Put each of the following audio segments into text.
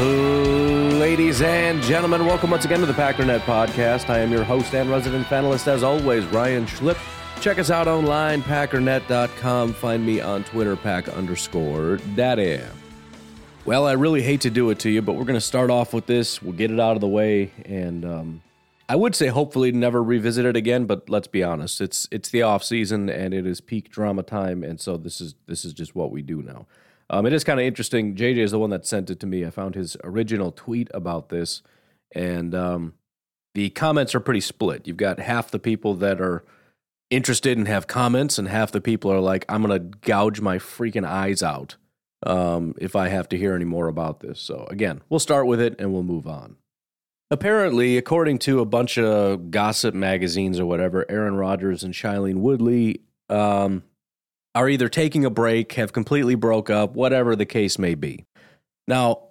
Ladies and gentlemen, welcome once again to the Packernet Podcast. I am your host and resident analyst, as always, Ryan Schlipp. Check us out online, packernet.com. Find me on Twitter, pack_daddy. Well, I really hate to do it to you, but we're going to start off with this. We'll get it out of the way, and I would say hopefully never revisit it again, but let's be honest. It's the off-season, and it is peak drama time, and so this is just what we do now. It is kind of interesting. JJ is the one that sent it to me. I found his original tweet about this, and the comments are pretty split. You've got half the people that are interested and have comments, and half the people are like, I'm going to gouge my freaking eyes out if I have to hear any more about this. So again, we'll start with it and we'll move on. Apparently, according to a bunch of gossip magazines or whatever, Aaron Rodgers and Shailene Woodley are either taking a break, have completely broke up, whatever the case may be. Now,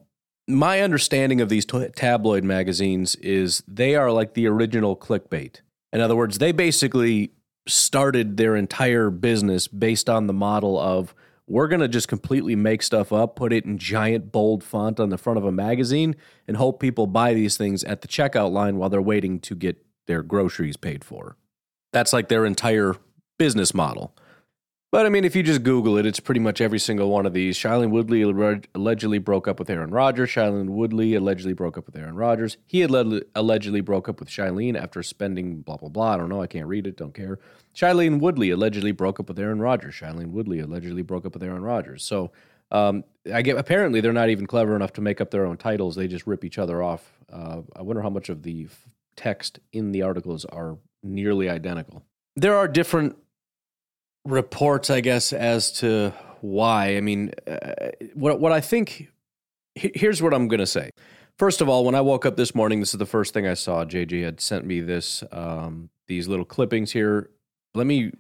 my understanding of these tabloid magazines is they are like the original clickbait. In other words, they basically started their entire business based on the model of, we're going to just completely make stuff up, put it in giant bold font on the front of a magazine, and hope people buy these things at the checkout line while they're waiting to get their groceries paid for. That's like their entire business model. But, I mean, if you just Google it, it's pretty much every single one of these. Shailene Woodley allegedly broke up with Aaron Rodgers. Shailene Woodley allegedly broke up with Aaron Rodgers. He allegedly broke up with Shailene after spending blah, blah, blah. I don't know. I can't read it. Don't care. Shailene Woodley allegedly broke up with Aaron Rodgers. Shailene Woodley allegedly broke up with Aaron Rodgers. So, apparently they're not even clever enough to make up their own titles. They just rip each other off. I wonder how much of the text in the articles are nearly identical. There are different reports, I guess, as to why. I mean, what I think, here's what I'm going to say. First of all, when I woke up this morning, this is the first thing I saw. JJ had sent me this, these little clippings here. Let me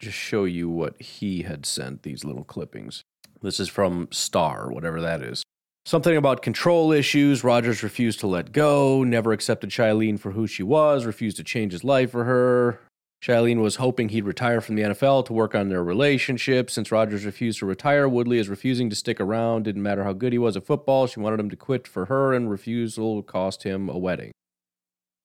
just show you what he had sent, these little clippings. This is from Star, whatever that is. Something about control issues. Rodgers refused to let go, never accepted Shailene for who she was, refused to change his life for her. Shailene was hoping he'd retire from the NFL to work on their relationship. Since Rodgers refused to retire, Woodley is refusing to stick around. Didn't matter how good he was at football. She wanted him to quit for her, and refusal cost him a wedding.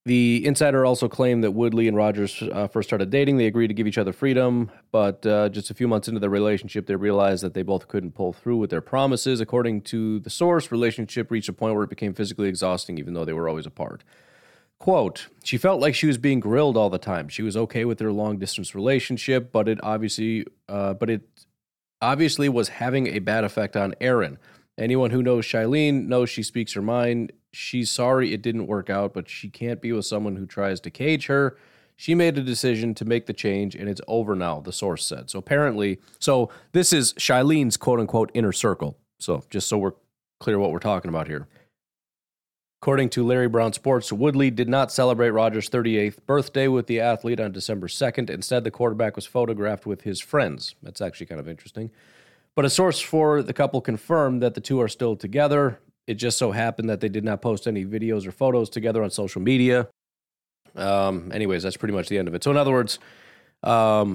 The insider also claimed that Woodley and Rodgers first started dating. They agreed to give each other freedom, but just a few months into their relationship, they realized that they both couldn't pull through with their promises. According to the source, relationship reached a point where it became physically exhausting, even though they were always apart. Quote, she felt like she was being grilled all the time. She was okay with their long-distance relationship, but it obviously was having a bad effect on Aaron. Anyone who knows Shailene knows she speaks her mind. She's sorry it didn't work out, but she can't be with someone who tries to cage her. She made a decision to make the change, and it's over now, the source said. So apparently, this is Shailene's quote-unquote inner circle. So just so we're clear what we're talking about here. According to Larry Brown Sports, Woodley did not celebrate Rodgers' 38th birthday with the athlete on December 2nd. Instead, the quarterback was photographed with his friends. That's actually kind of interesting. But a source for the couple confirmed that the two are still together. It just so happened that they did not post any videos or photos together on social media. Anyways, that's pretty much the end of it. So in other words, and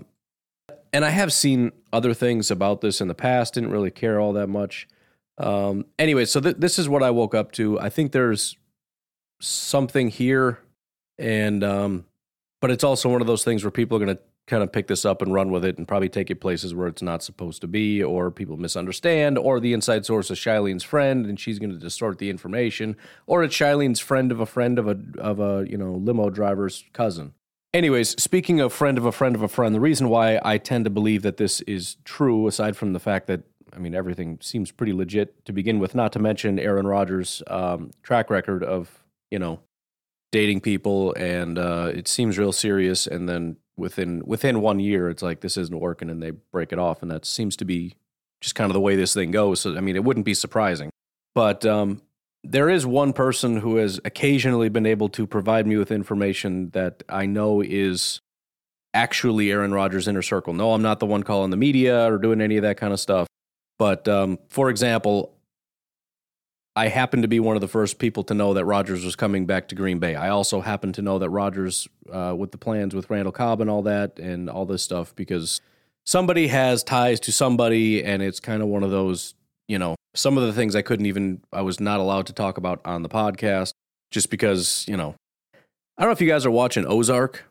I have seen other things about this in the past, didn't really care all that much. Anyway, so this is what I woke up to. I think there's something here, and but it's also one of those things where people are going to kind of pick this up and run with it and probably take it places where it's not supposed to be, or people misunderstand, or the inside source is Shailene's friend and she's going to distort the information, or it's Shailene's friend of a limo driver's cousin. Anyways, speaking of friend of a friend of a friend, the reason why I tend to believe that this is true, aside from the fact that I mean, everything seems pretty legit to begin with, not to mention Aaron Rodgers' track record of, you know, dating people, and it seems real serious, and then within 1 year, it's like, this isn't working, and they break it off, and that seems to be just kind of the way this thing goes. So, I mean, it wouldn't be surprising. But there is one person who has occasionally been able to provide me with information that I know is actually Aaron Rodgers' inner circle. No, I'm not the one calling the media or doing any of that kind of stuff. But, for example, I happen to be one of the first people to know that Rodgers was coming back to Green Bay. I also happen to know that Rodgers, with the plans with Randall Cobb and all that and all this stuff, because somebody has ties to somebody, and it's kind of one of those, you know, some of the things I was not allowed to talk about on the podcast just because, you know, I don't know if you guys are watching Ozark.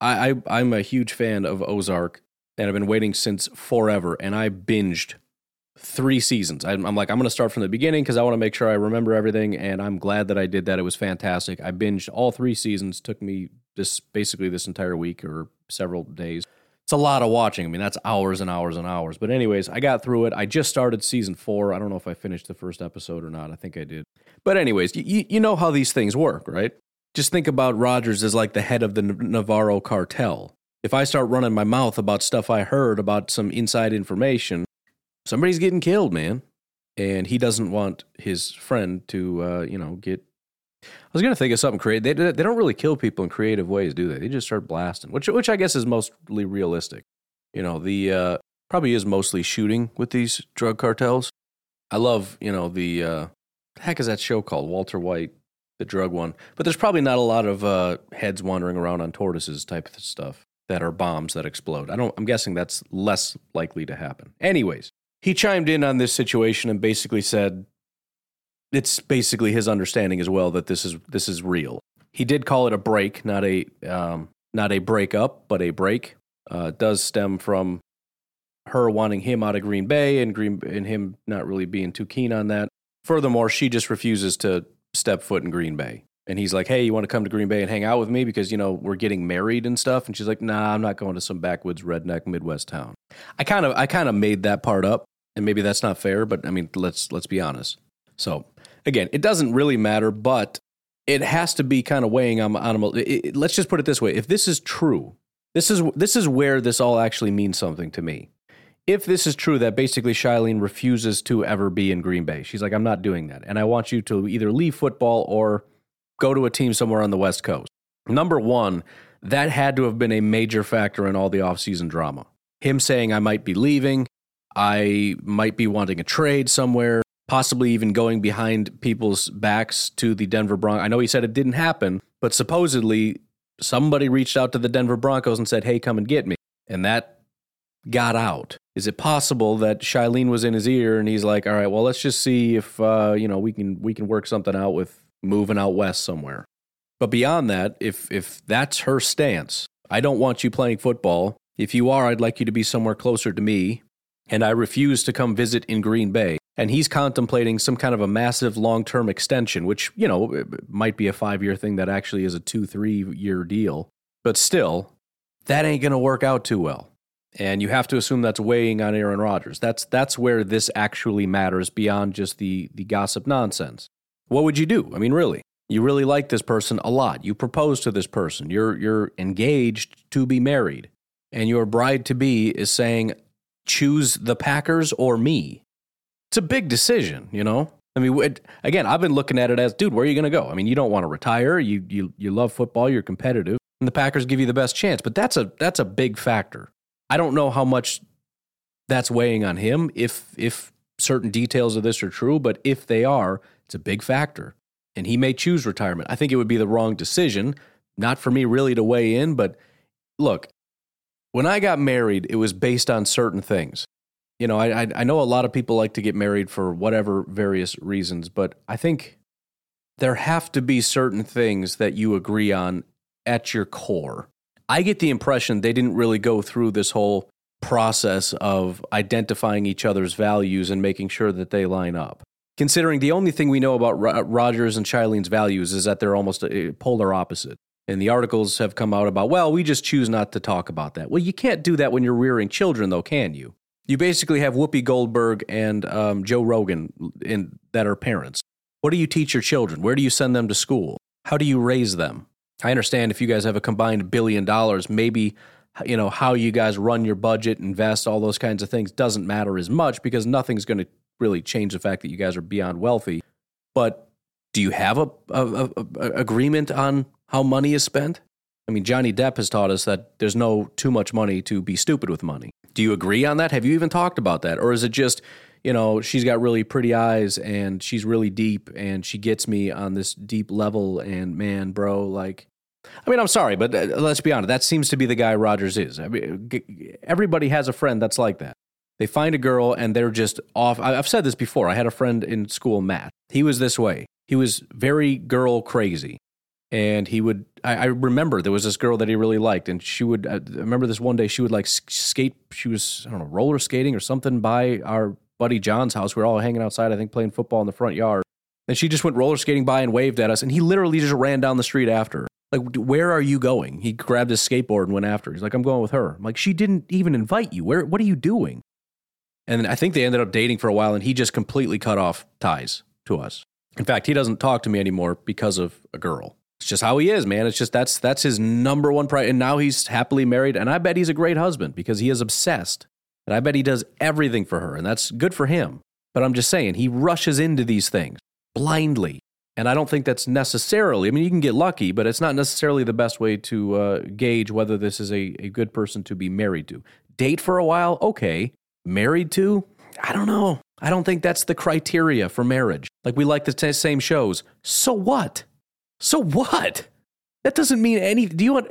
I'm a huge fan of Ozark, and I've been waiting since forever, and I binged 3 seasons. I'm like, I'm going to start from the beginning because I want to make sure I remember everything, and I'm glad that I did that. It was fantastic. I binged all 3 seasons. Took me this entire week or several days. It's a lot of watching. I mean, that's hours and hours and hours. But anyways, I got through it. I just started season 4. I don't know if I finished the first episode or not. I think I did. But anyways, you know how these things work, right? Just think about Rodgers as like the head of the Navarro cartel. If I start running my mouth about stuff I heard about some inside information, somebody's getting killed, man. And he doesn't want his friend to, get... I was going to think of something creative. They don't really kill people in creative ways, do they? They just start blasting, which I guess is mostly realistic. You know, the probably is mostly shooting with these drug cartels. I love, the... the heck is that show called? Walter White. The drug one, but there's probably not a lot of heads wandering around on tortoises type of stuff that are bombs that explode. I'm guessing that's less likely to happen. Anyways, he chimed in on this situation and basically said it's basically his understanding as well that this is real. He did call it a break, not a breakup, but a break. It does stem from her wanting him out of Green Bay and him not really being too keen on that. Furthermore, she just refuses to step foot in Green Bay. And he's like, hey, you want to come to Green Bay and hang out with me? Because, we're getting married and stuff. And she's like, nah, I'm not going to some backwoods redneck Midwest town. I kind of made that part up. And maybe that's not fair, but I mean, let's be honest. So again, it doesn't really matter, but it has to be kind of weighing on let's just put it this way. If this is true, this is where this all actually means something to me. If this is true, that basically Shailene refuses to ever be in Green Bay. She's like, I'm not doing that. And I want you to either leave football or go to a team somewhere on the West Coast. Number one, that had to have been a major factor in all the offseason drama. Him saying, I might be leaving. I might be wanting a trade somewhere, possibly even going behind people's backs to the Denver Broncos. I know he said it didn't happen, but supposedly somebody reached out to the Denver Broncos and said, hey, come and get me. And that got out. Is it possible that Shailene was in his ear and he's like, all right, well, let's just see if, we can work something out with moving out west somewhere. But beyond that, if that's her stance, I don't want you playing football. If you are, I'd like you to be somewhere closer to me. And I refuse to come visit in Green Bay. And he's contemplating some kind of a massive long-term extension, which, might be a 5-year thing that actually is a 2-3-year deal. But still, that ain't going to work out too well. And you have to assume that's weighing on Aaron Rodgers. That's where this actually matters beyond just the gossip nonsense. What would you do? I mean, really, you really like this person a lot. You propose to this person. You're engaged to be married, and your bride-to-be is saying, choose the Packers or me. It's a big decision, I mean, again, I've been looking at it as, dude, where are you going to go? I mean, you don't want to retire. You love football. You're competitive, and the Packers give you the best chance. But that's a big factor. I don't know how much that's weighing on him, if certain details of this are true, but if they are, it's a big factor. And he may choose retirement. I think it would be the wrong decision, not for me really to weigh in, but look, when I got married, it was based on certain things. I know a lot of people like to get married for whatever various reasons, but I think there have to be certain things that you agree on at your core. I get the impression they didn't really go through this whole process of identifying each other's values and making sure that they line up. Considering the only thing we know about Rodgers and Shailene's values is that they're almost a polar opposite. And the articles have come out about, well, we just choose not to talk about that. Well, you can't do that when you're rearing children, though, can you? you basically have Whoopi Goldberg and Joe Rogan that are parents. What do you teach your children? Where do you send them to school? How do you raise them? I understand if you guys have a combined $1 billion, maybe, you know, how you guys run your budget, invest, all those kinds of things doesn't matter as much because nothing's going to really change the fact that you guys are beyond wealthy. But do you have a agreement on how money is spent? I mean, Johnny Depp has taught us that there's no too much money to be stupid with money. Do you agree on that? Have you even talked about that? Or is it just, you know, she's got really pretty eyes and she's really deep and she gets me on this deep level and man, bro, like, I mean, I'm sorry, but let's be honest. That seems to be the guy Rodgers is. I mean, everybody has a friend that's like that. They find a girl and they're just off. I've said this before. I had a friend in school, Matt. He was this way. He was very girl crazy. And he would, I remember there was this girl that he really liked, and she would, I remember this one day, she would like skate, she was, I don't know, roller skating or something by our buddy John's house. We were all hanging outside, I think, playing football in the front yard. And she just went roller skating by and waved at us, and he literally just ran down the street after her. Like, where are you going? He grabbed his skateboard and went after her. He's like, I'm going with her. I'm like, she didn't even invite you. Where? What are you doing? And I think they ended up dating for a while, and he just completely cut off ties to us. In fact, he doesn't talk to me anymore because of a girl. It's just how he is, man. It's just that's his number one priority. And now he's happily married. And I bet he's a great husband because he is obsessed. And I bet he does everything for her. And that's good for him. But I'm just saying, he rushes into these things blindly. And I don't think that's necessarily, I mean, you can get lucky, but it's not necessarily the best way to gauge whether this is a good person to be married to. Date for a while? Okay. Married to? I don't know. I don't think that's the criteria for marriage. Like, we like the same shows. So what? So what? That doesn't mean anything. Do you want,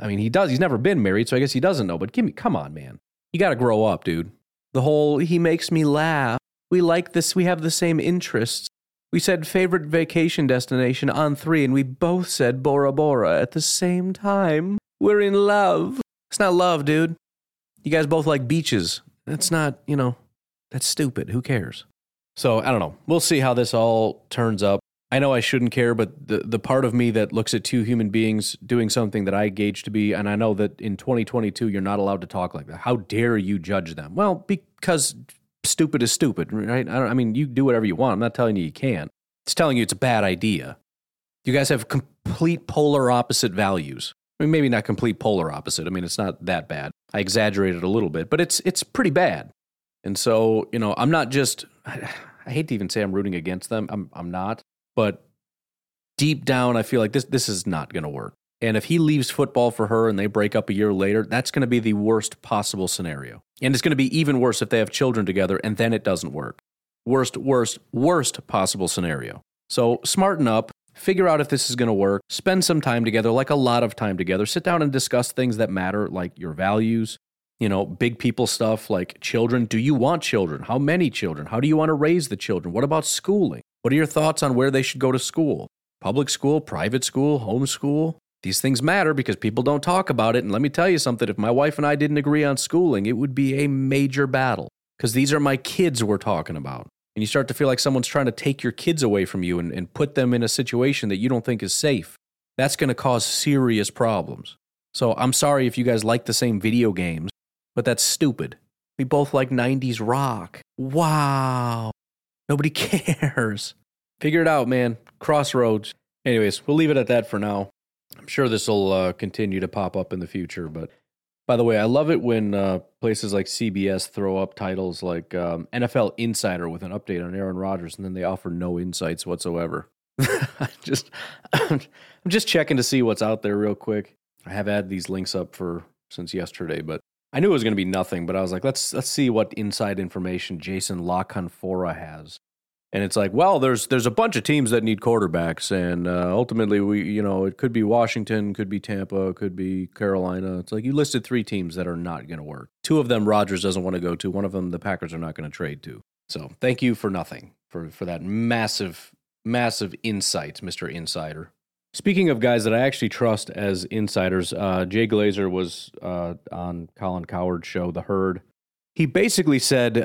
I mean, he does. He's never been married, so I guess he doesn't know. But come on, man. You got to grow up, dude. The whole, he makes me laugh. We like this. We have the same interests. We said favorite vacation destination on 3, and we both said Bora Bora at the same time. We're in love. It's not love, dude. You guys both like beaches. That's not, you know, that's stupid. Who cares? So I don't know. We'll see how this all turns up. I know I shouldn't care, but the part of me that looks at two human beings doing something that I gauge to be, and I know that in 2022, you're not allowed to talk like that. How dare you judge them? Well, because stupid is stupid, right? I mean, you do whatever you want. I'm not telling you you can't. It's telling you it's a bad idea. You guys have complete polar opposite values. I mean, maybe not complete polar opposite. I mean, it's not that bad. I exaggerated a little bit, but it's pretty bad. And so, you know, I'm not just, I hate to even say I'm rooting against them. I'm not. But deep down, I feel like this is not going to work. And if he leaves football for her and they break up a year later, that's going to be the worst possible scenario. And it's going to be even worse if they have children together and then it doesn't work. Worst possible scenario. So smarten up, figure out if this is going to work, spend some time together, like a lot of time together, sit down and discuss things that matter, like your values, you know, big people stuff like children. Do you want children? How many children? How do you want to raise the children? What about schooling? What are your thoughts on where they should go to school? Public school, private school, homeschool? These things matter because people don't talk about it. And let me tell you something, if my wife and I didn't agree on schooling, it would be a major battle because these are my kids we're talking about. And you start to feel like someone's trying to take your kids away from you and put them in a situation that you don't think is safe. That's going to cause serious problems. So I'm sorry if you guys like the same video games, but that's stupid. We both like 90s rock. Wow. Nobody cares. Figure it out, man. Crossroads. Anyways, we'll leave it at that for now. I'm sure this will continue to pop up in the future. But by the way, I love it when places like CBS throw up titles like NFL Insider with an update on Aaron Rodgers, and then they offer no insights whatsoever. I'm just checking to see what's out there real quick. I have had these links up since yesterday, but I knew it was going to be nothing, but I was like, let's see what inside information Jason LaConfora has. And it's like, well, there's a bunch of teams that need quarterbacks, and ultimately, it could be Washington, could be Tampa, could be Carolina. It's like you listed 3 teams that are not going to work. 2 of them Rodgers doesn't want to go to. 1 of them the Packers are not going to trade to. So thank you for nothing, for that massive, massive insight, Mr. Insider. Speaking of guys that I actually trust as insiders, Jay Glazer was on Colin Cowherd's show, The Herd. He basically said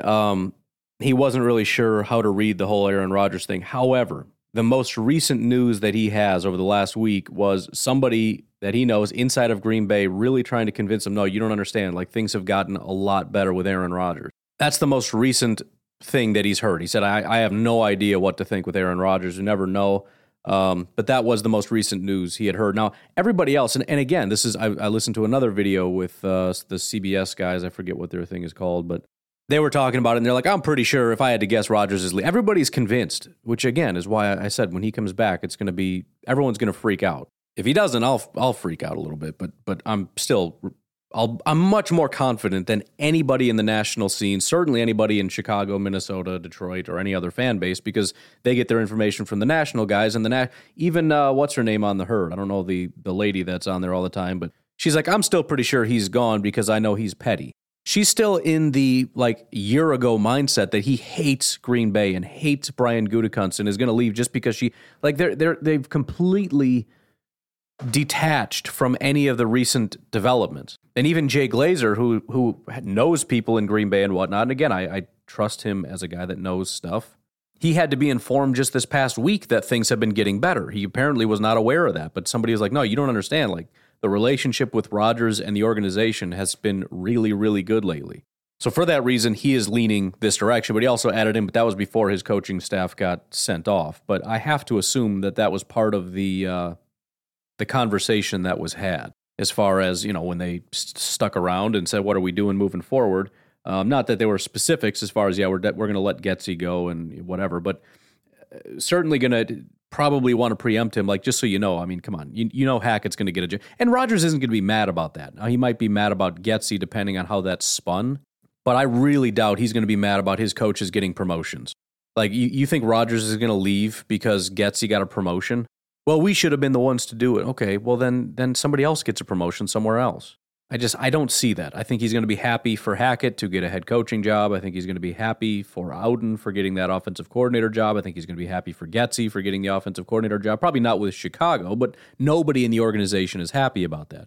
he wasn't really sure how to read the whole Aaron Rodgers thing. However, the most recent news that he has over the last week was somebody that he knows inside of Green Bay really trying to convince him, no, you don't understand. Like, things have gotten a lot better with Aaron Rodgers. That's the most recent thing that he's heard. He said, I have no idea what to think with Aaron Rodgers. You never know. But that was the most recent news he had heard. Now, everybody else, and again, this is, I listened to another video with the CBS guys. I forget what their thing is called, but they were talking about it, and they're like, I'm pretty sure if I had to guess, Rodgers is leaving. Everybody's convinced, which again is why I said when he comes back, it's going to be, everyone's going to freak out. If he doesn't, I'll freak out a little bit, but I'm still, I'm much more confident than anybody in the national scene, certainly anybody in Chicago, Minnesota, Detroit, or any other fan base, because they get their information from the national guys and even what's her name on The Herd? I don't know the lady that's on there all the time, but she's like, I'm still pretty sure he's gone because I know he's petty. She's still in the like year ago mindset that he hates Green Bay and hates Brian Gutekunst and is going to leave just because she like they've completely detached from any of the recent developments. And even Jay Glazer, who knows people in Green Bay and whatnot, and again, I trust him as a guy that knows stuff, he had to be informed just this past week that things have been getting better. He apparently was not aware of that, but somebody was like, no, you don't understand, like, the relationship with Rodgers and the organization has been really, really good lately. So for that reason, he is leaning this direction, but he also added in, but that was before his coaching staff got sent off. But I have to assume that that was part of the conversation that was had as far as, you know, when they stuck around and said, what are we doing moving forward? Not that they were specifics as far as, yeah, we're going to let Getsy go and whatever, but certainly going to probably want to preempt him, like, just so you know, I mean, come on, you know Hackett's going to get a job. And Rodgers isn't going to be mad about that. Now, he might be mad about Getsy depending on how that's spun, but I really doubt he's going to be mad about his coaches getting promotions. Like, you think Rodgers is going to leave because Getsy got a promotion? Well, we should have been the ones to do it. Okay, well, then somebody else gets a promotion somewhere else. I don't see that. I think he's going to be happy for Hackett to get a head coaching job. I think he's going to be happy for Ouden for getting that offensive coordinator job. I think he's going to be happy for Getsy for getting the offensive coordinator job. Probably not with Chicago, but nobody in the organization is happy about that.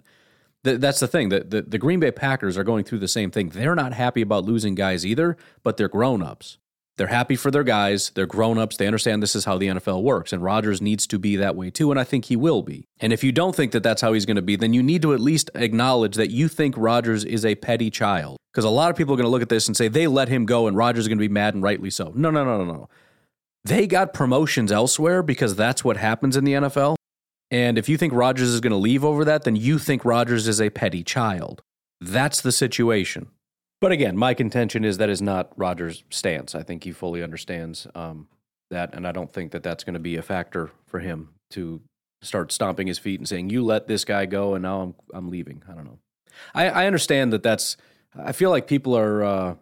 That's the thing. The Green Bay Packers are going through the same thing. They're not happy about losing guys either, but they're grown-ups. They're happy for their guys. They're grown-ups. They understand this is how the NFL works, and Rodgers needs to be that way too, and I think he will be. And if you don't think that that's how he's going to be, then you need to at least acknowledge that you think Rodgers is a petty child, because a lot of people are going to look at this and say, they let him go, and Rodgers is going to be mad, and rightly so. No. They got promotions elsewhere because that's what happens in the NFL, and if you think Rodgers is going to leave over that, then you think Rodgers is a petty child. That's the situation. But again, my contention is that is not Rodgers' stance. I think he fully understands that, and I don't think that that's going to be a factor for him to start stomping his feet and saying, you let this guy go, and now I'm leaving. I don't know. I understand that that's... I feel like people are... I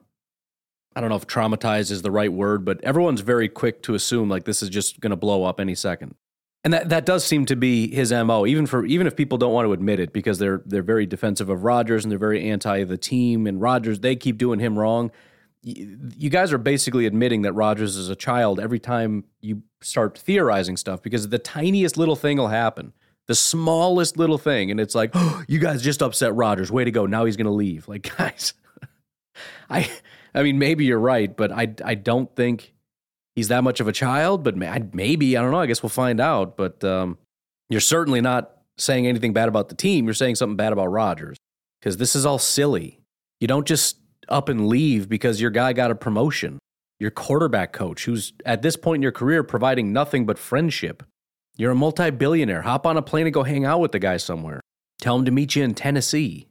don't know if traumatized is the right word, but everyone's very quick to assume like this is just going to blow up any second. And that does seem to be his MO, even if people don't want to admit it, because they're very defensive of Rodgers and they're very anti the team and Rodgers. They keep doing him wrong. You guys are basically admitting that Rodgers is a child every time you start theorizing stuff, because the tiniest little thing will happen, the smallest little thing, and it's like, oh, you guys just upset Rodgers. Way to go! Now he's going to leave. Like, guys, I mean, maybe you're right, but I don't think he's that much of a child, but maybe, I don't know, I guess we'll find out, but you're certainly not saying anything bad about the team, you're saying something bad about Rodgers, because this is all silly. You don't just up and leave because your guy got a promotion. Your quarterback coach, who's at this point in your career providing nothing but friendship. You're a multi-billionaire, hop on a plane and go hang out with the guy somewhere. Tell him to meet you in Tennessee.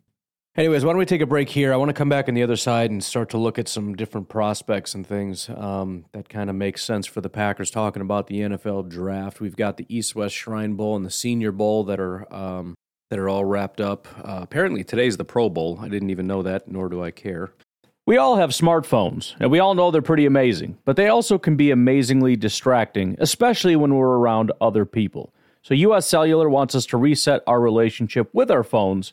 Anyways, why don't we take a break here? I want to come back on the other side and start to look at some different prospects and things that kind of makes sense for the Packers, talking about the NFL draft. We've got the East-West Shrine Bowl and the Senior Bowl that are all wrapped up. Apparently, today's the Pro Bowl. I didn't even know that, nor do I care. We all have smartphones, and we all know they're pretty amazing, but they also can be amazingly distracting, especially when we're around other people. So U.S. Cellular wants us to reset our relationship with our phones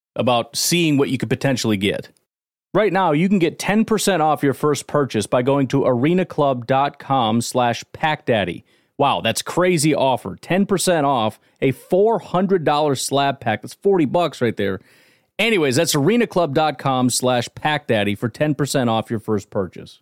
about seeing what you could potentially get. Right now, you can get 10% off your first purchase by going to arenaclub.com/packdaddy. Wow, that's crazy offer. 10% off a $400 slab pack. That's $40 right there. Anyways, that's arenaclub.com/packdaddy for 10% off your first purchase.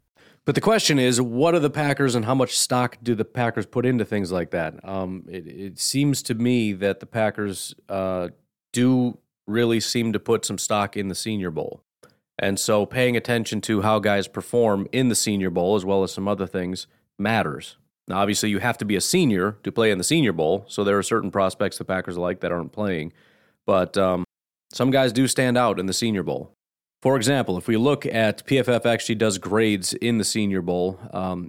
But the question is, what are the Packers and how much stock do the Packers put into things like that? It seems to me that the Packers do really seem to put some stock in the Senior Bowl. And so paying attention to how guys perform in the Senior Bowl, as well as some other things, matters. Now, obviously, you have to be a senior to play in the Senior Bowl, so there are certain prospects the Packers like that aren't playing. But some guys do stand out in the Senior Bowl. For example, if we look at PFF actually does grades in the Senior Bowl,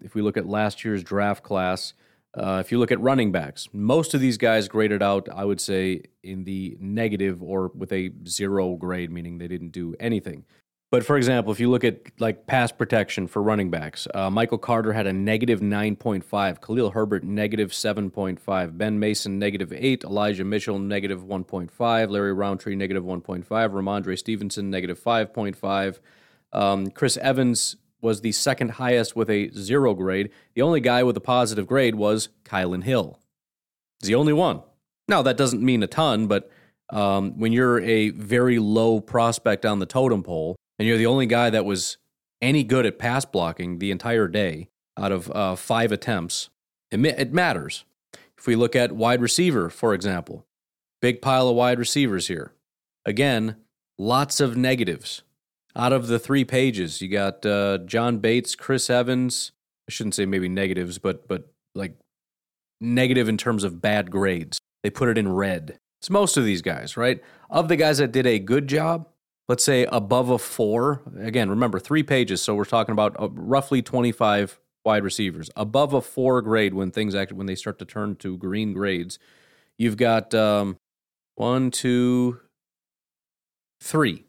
if we look at last year's draft class, if you look at running backs, most of these guys graded out, I would say, in the negative or with a zero grade, meaning they didn't do anything. But for example, if you look at like pass protection for running backs, Michael Carter had a negative 9.5, Khalil Herbert negative 7.5, Ben Mason negative 8, Elijah Mitchell negative 1.5, Larry Roundtree negative 1.5, Ramondre Stevenson negative 5.5. Chris Evans was the second highest with a zero grade. The only guy with a positive grade was Kylan Hill. He's the only one. Now, that doesn't mean a ton, but when you're a very low prospect on the totem pole, and you're the only guy that was any good at pass blocking the entire day out of 5 attempts, it matters. If we look at wide receiver, for example, big pile of wide receivers here. Again, lots of negatives. Out of the 3 pages, you got John Bates, Chris Evans. I shouldn't say maybe negatives, but like negative in terms of bad grades. They put it in red. It's most of these guys, right? Of the guys that did a good job, let's say above a 4. Again, remember, 3 pages, so we're talking about roughly 25 wide receivers. Above a 4 grade when they start to turn to green grades, you've got 1, 2, 3.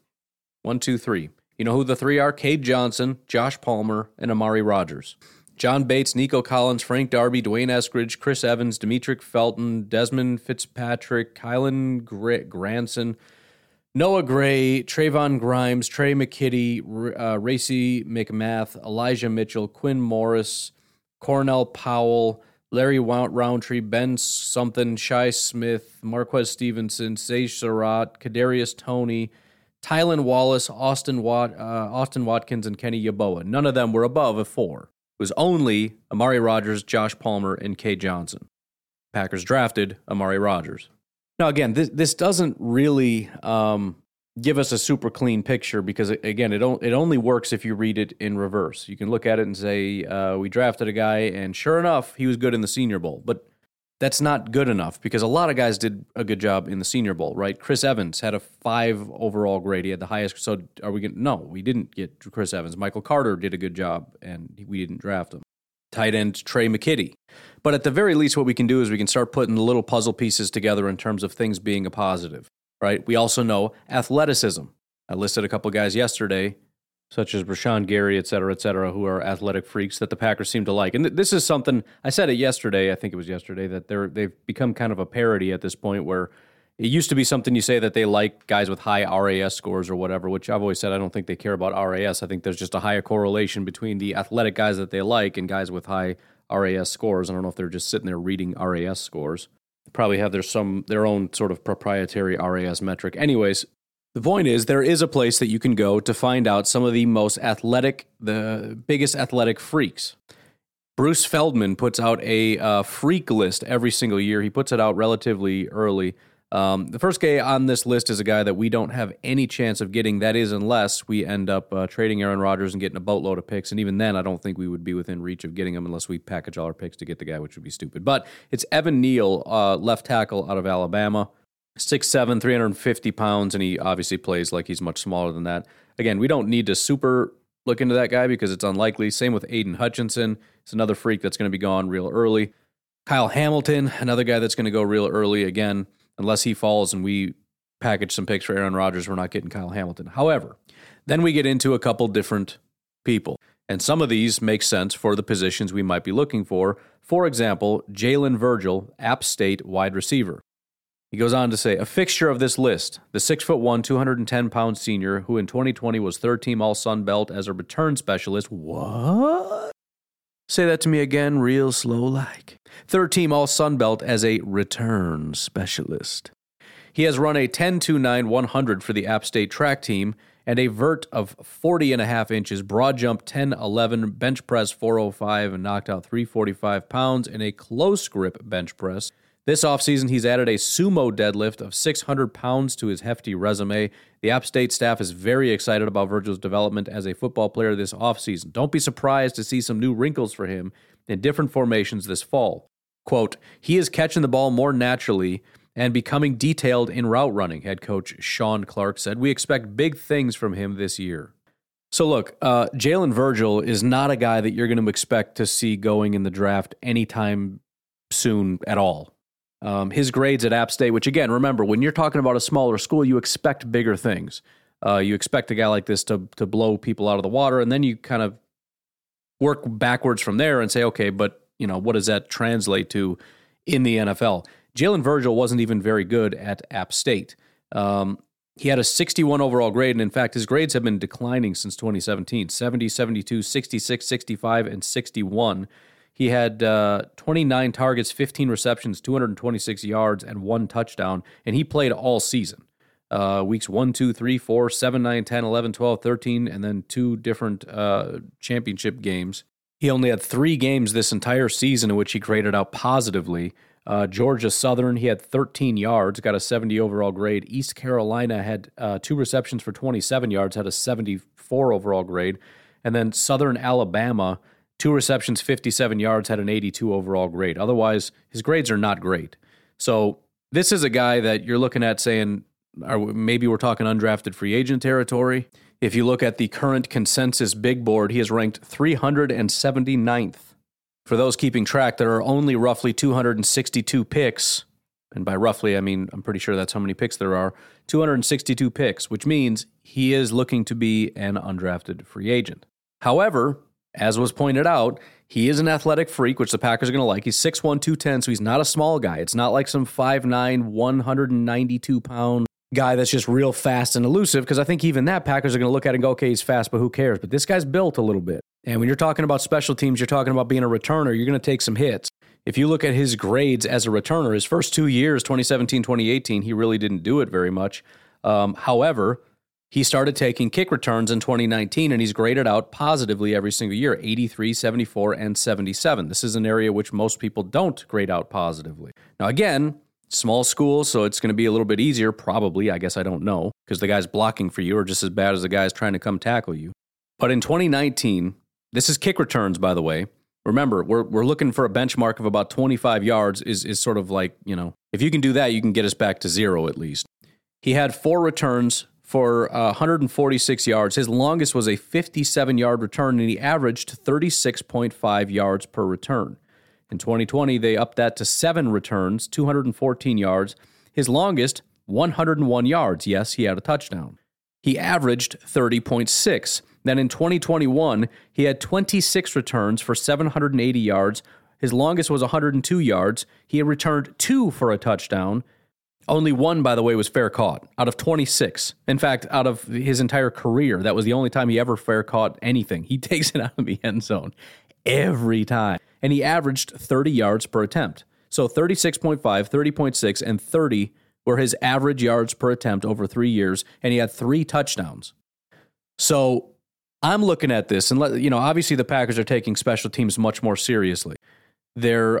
1, 2, 3. You know who the 3 are? Cade Johnson, Josh Palmer, and Amari Rodgers. John Bates, Nico Collins, Frank Darby, Dwayne Eskridge, Chris Evans, Demetric Felton, Desmond Fitzpatrick, Kylan Granson, Noah Gray, Trayvon Grimes, Trey McKitty, Racy McMath, Elijah Mitchell, Quinn Morris, Cornell Powell, Larry Roundtree, Ben something, Shai Smith, Marquez Stevenson, Sage Surratt, Kadarius Toney, Tylan Wallace, Austin Watkins, and Kenny Yeboah. None of them were above a 4. It was only Amari Rodgers, Josh Palmer, and Cade Johnson. Packers drafted Amari Rodgers. Now, again, this doesn't really give us a super clean picture because, again, it only works if you read it in reverse. You can look at it and say, we drafted a guy, and sure enough, he was good in the Senior Bowl. But that's not good enough because a lot of guys did a good job in the Senior Bowl, right? Chris Evans had a 5 overall grade. He had the highest. So are we going to? No, we didn't get Chris Evans. Michael Carter did a good job, and we didn't draft him. Tight end Trey McKitty. But at the very least, what we can do is we can start putting the little puzzle pieces together in terms of things being a positive, right? We also know athleticism. I listed a couple guys yesterday, such as Rashawn Gary, et cetera, who are athletic freaks that the Packers seem to like. And this is something, I said it yesterday, I think it was yesterday, that they've become kind of a parody at this point where it used to be something you say that they like guys with high RAS scores or whatever, which I've always said I don't think they care about RAS. I think there's just a higher correlation between the athletic guys that they like and guys with high RAS scores. I don't know if they're just sitting there reading RAS scores. They probably have their own sort of proprietary RAS metric. Anyways, the point is there is a place that you can go to find out some of the most athletic, the biggest athletic freaks. Bruce Feldman puts out a freak list every single year. He puts it out relatively early. The first guy on this list is a guy that we don't have any chance of getting. That is, unless we end up trading Aaron Rodgers and getting a boatload of picks. And even then, I don't think we would be within reach of getting him unless we package all our picks to get the guy, which would be stupid. But it's Evan Neal, left tackle out of Alabama, 6'7", 350 pounds, and he obviously plays like he's much smaller than that. Again, we don't need to super look into that guy because it's unlikely. Same with Aiden Hutchinson. It's another freak that's going to be gone real early. Kyle Hamilton, another guy that's going to go real early again. Unless he falls and we package some picks for Aaron Rodgers, we're not getting Kyle Hamilton. However, then we get into a couple different people, and some of these make sense for the positions we might be looking for. For example, Jalen Virgil, App State wide receiver. He goes on to say, a fixture of this list, the 6'1", 210-pound senior who in 2020 was third-team All-Sun Belt as a return specialist. What? Say that to me again, real slow-like. Third-team All-Sun Belt as a return specialist. He has run a 10.29.100 for the App State track team and a vert of 40.5 inches, broad jump 10.11, bench press 405, and knocked out 345 pounds in a close grip bench press. This offseason, he's added a sumo deadlift of 600 pounds to his hefty resume. The App State staff is very excited about Virgil's development as a football player this offseason. Don't be surprised to see some new wrinkles for him in different formations this fall. Quote, he is catching the ball more naturally and becoming detailed in route running, head coach Sean Clark said. We expect big things from him this year. So look, Jalen Virgil is not a guy that you're going to expect to see going in the draft anytime soon at all. His grades at App State, which again, remember, when you're talking about a smaller school, you expect bigger things. You expect a guy like this to blow people out of the water, and then you kind of work backwards from there and say, okay, but you know, what does that translate to in the NFL? Jalen Virgil wasn't even very good at App State. He had a 61 overall grade, and in fact, his grades have been declining since 2017, 70, 72, 66, 65, and 61. He had 29 targets, 15 receptions, 226 yards, and one touchdown, and he played all season. Weeks 1, 2, 3, 4, 7, 9, 10, 11, 12, 13, and then two different championship games. He only had three games this entire season in which he graded out positively. Georgia Southern, he had 13 yards, got a 70 overall grade. East Carolina had two receptions for 27 yards, had a 74 overall grade. And then Southern Alabama, two receptions, 57 yards, had an 82 overall grade. Otherwise, his grades are not great. So this is a guy that you're looking at saying, maybe we're talking undrafted free agent territory. If you look at the current consensus big board, he is ranked 379th. For those keeping track, there are only roughly 262 picks. And by roughly, I mean, I'm pretty sure that's how many picks there are. 262 picks, which means he is looking to be an undrafted free agent. However, as was pointed out, he is an athletic freak, which the Packers are going to like. He's 6'1", 210, so he's not a small guy. It's not like some 5'9", 192-pound guy that's just real fast and elusive, because I think even that Packers are going to look at and go, okay, he's fast, but who cares? But this guy's built a little bit. And when you're talking about special teams, you're talking about being a returner. You're going to take some hits. If you look at his grades as a returner, his first 2 years, 2017, 2018, he really didn't do it very much. However, he started taking kick returns in 2019, and he's graded out positively every single year, 83, 74, and 77. This is an area which most people don't grade out positively. Now, again, small school, so it's going to be a little bit easier, probably. I guess I don't know, because the guys blocking for you are just as bad as the guys trying to come tackle you. But in 2019, this is kick returns, by the way. Remember, we're looking for a benchmark of about 25 yards is sort of like, you know, if you can do that, you can get us back to zero at least. He had four returns for 146 yards. His longest was a 57-yard return, and he averaged 36.5 yards per return. In 2020, they upped that to seven returns, 214 yards. His longest, 101 yards. Yes, he had a touchdown. He averaged 30.6. Then in 2021, he had 26 returns for 780 yards. His longest was 102 yards. He had returned 2 for a touchdown. Only 1, by the way, was fair caught out of 26. In fact, out of his entire career, that was the only time he ever fair caught anything. He takes it out of the end zone every time. And he averaged 30 yards per attempt. So 36.5, 30.6, and 30 were his average yards per attempt over 3 years, and he had 3 touchdowns. So I'm looking at this, and obviously the Packers are taking special teams much more seriously. They're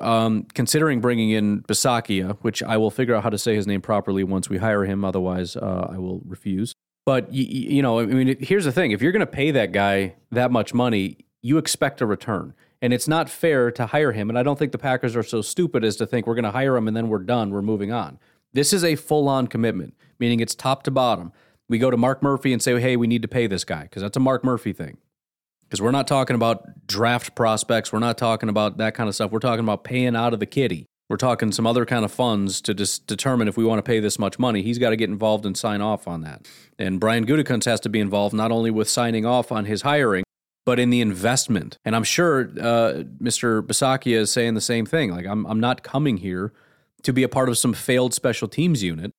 considering bringing in Bisaccia, which I will figure out how to say his name properly once we hire him. Otherwise, I will refuse. But, here's the thing. If you're going to pay that guy that much money, you expect a return. And it's not fair to hire him. And I don't think the Packers are so stupid as to think we're going to hire him and then we're done. We're moving on. This is a full-on commitment, meaning it's top to bottom. We go to Mark Murphy and say, hey, we need to pay this guy, because that's a Mark Murphy thing. Because we're not talking about draft prospects. We're not talking about that kind of stuff. We're talking about paying out of the kitty. We're talking some other kind of funds to determine if we want to pay this much money. He's got to get involved and sign off on that. And Brian Gutekunst has to be involved not only with signing off on his hiring, but in the investment. And I'm sure Mr. Bisaccia is saying the same thing. Like, I'm not coming here to be a part of some failed special teams unit.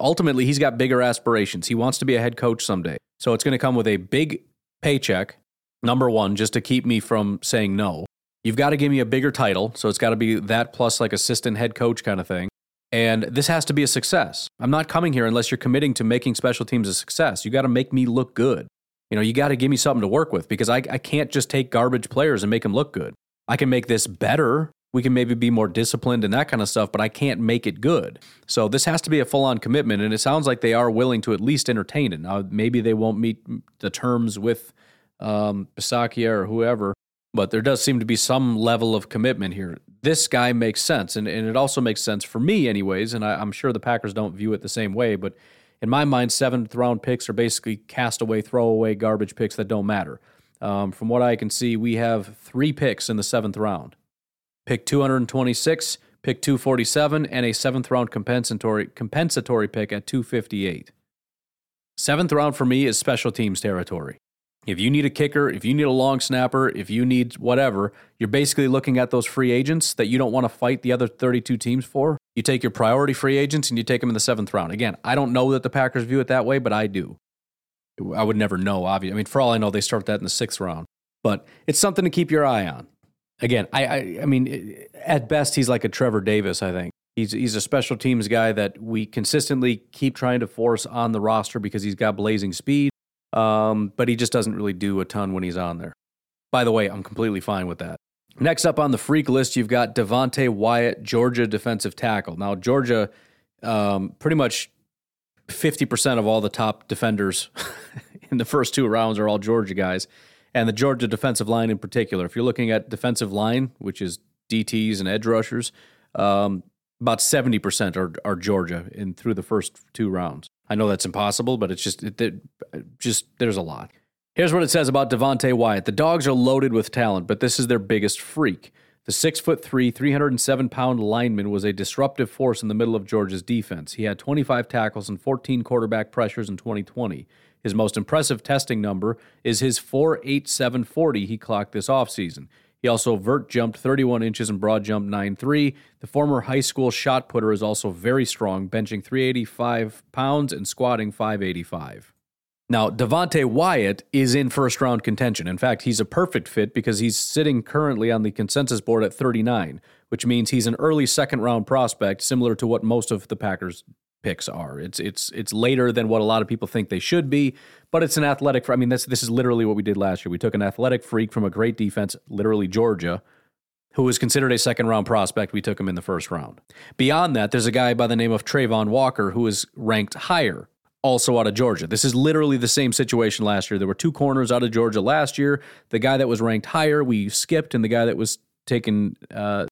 Ultimately, he's got bigger aspirations. He wants to be a head coach someday. So it's going to come with a big paycheck. Number one, just to keep me from saying no. You've got to give me a bigger title, so it's got to be that plus like assistant head coach kind of thing. And this has to be a success. I'm not coming here unless you're committing to making special teams a success. You got to make me look good. You got to give me something to work with, because I can't just take garbage players and make them look good. I can make this better. We can maybe be more disciplined and that kind of stuff, but I can't make it good. So this has to be a full-on commitment, and it sounds like they are willing to at least entertain it. Now, maybe they won't meet the terms with Bisaccia or whoever, but there does seem to be some level of commitment here. This guy makes sense, and it also makes sense for me anyways, and I'm sure the Packers don't view it the same way, but in my mind, 7th-round picks are basically castaway, throwaway, garbage picks that don't matter. From what I can see, we have 3 picks in the 7th round. Pick 226, pick 247, and a 7th round compensatory pick at 258. 7th round for me is special teams territory. If you need a kicker, if you need a long snapper, if you need whatever, you're basically looking at those free agents that you don't want to fight the other 32 teams for. You take your priority free agents and you take them in the 7th round. Again, I don't know that the Packers view it that way, but I do. I would never know, obviously. I mean, for all I know, they start that in the 6th round. But it's something to keep your eye on. Again, I mean, at best, he's like a Trevor Davis, I think. He's a special teams guy that we consistently keep trying to force on the roster because he's got blazing speed, but he just doesn't really do a ton when he's on there. By the way, I'm completely fine with that. Next up on the freak list, you've got Devontae Wyatt, Georgia defensive tackle. Now, Georgia, pretty much 50% of all the top defenders in the first 2 rounds are all Georgia guys. And the Georgia defensive line in particular. If you're looking at defensive line, which is DTs and edge rushers, about 70% are Georgia through the first 2 rounds. I know that's impossible, but it's just there's a lot. Here's what it says about Devontae Wyatt. The Dogs are loaded with talent, but this is their biggest freak. The 6'3", 307-pound lineman was a disruptive force in the middle of Georgia's defense. He had 25 tackles and 14 quarterback pressures in 2020. His most impressive testing number is his 4.8740 he clocked this offseason. He also vert jumped 31 inches and broad jumped 9.3. The former high school shot putter is also very strong, benching 385 pounds and squatting 585. Now, Devontae Wyatt is in first-round contention. In fact, he's a perfect fit because he's sitting currently on the consensus board at 39, which means he's an early second-round prospect, similar to what most of the Packers picks are. It's later than what a lot of people think they should be, but it's an athletic. I mean, this is literally what we did last year. We took an athletic freak from a great defense, literally Georgia, who was considered a second-round prospect. We took him in the first round. Beyond that, there's a guy by the name of Trayvon Walker who is ranked higher, also out of Georgia. This is literally the same situation last year. There were 2 corners out of Georgia last year. The guy that was ranked higher, we skipped, and the guy that was taken,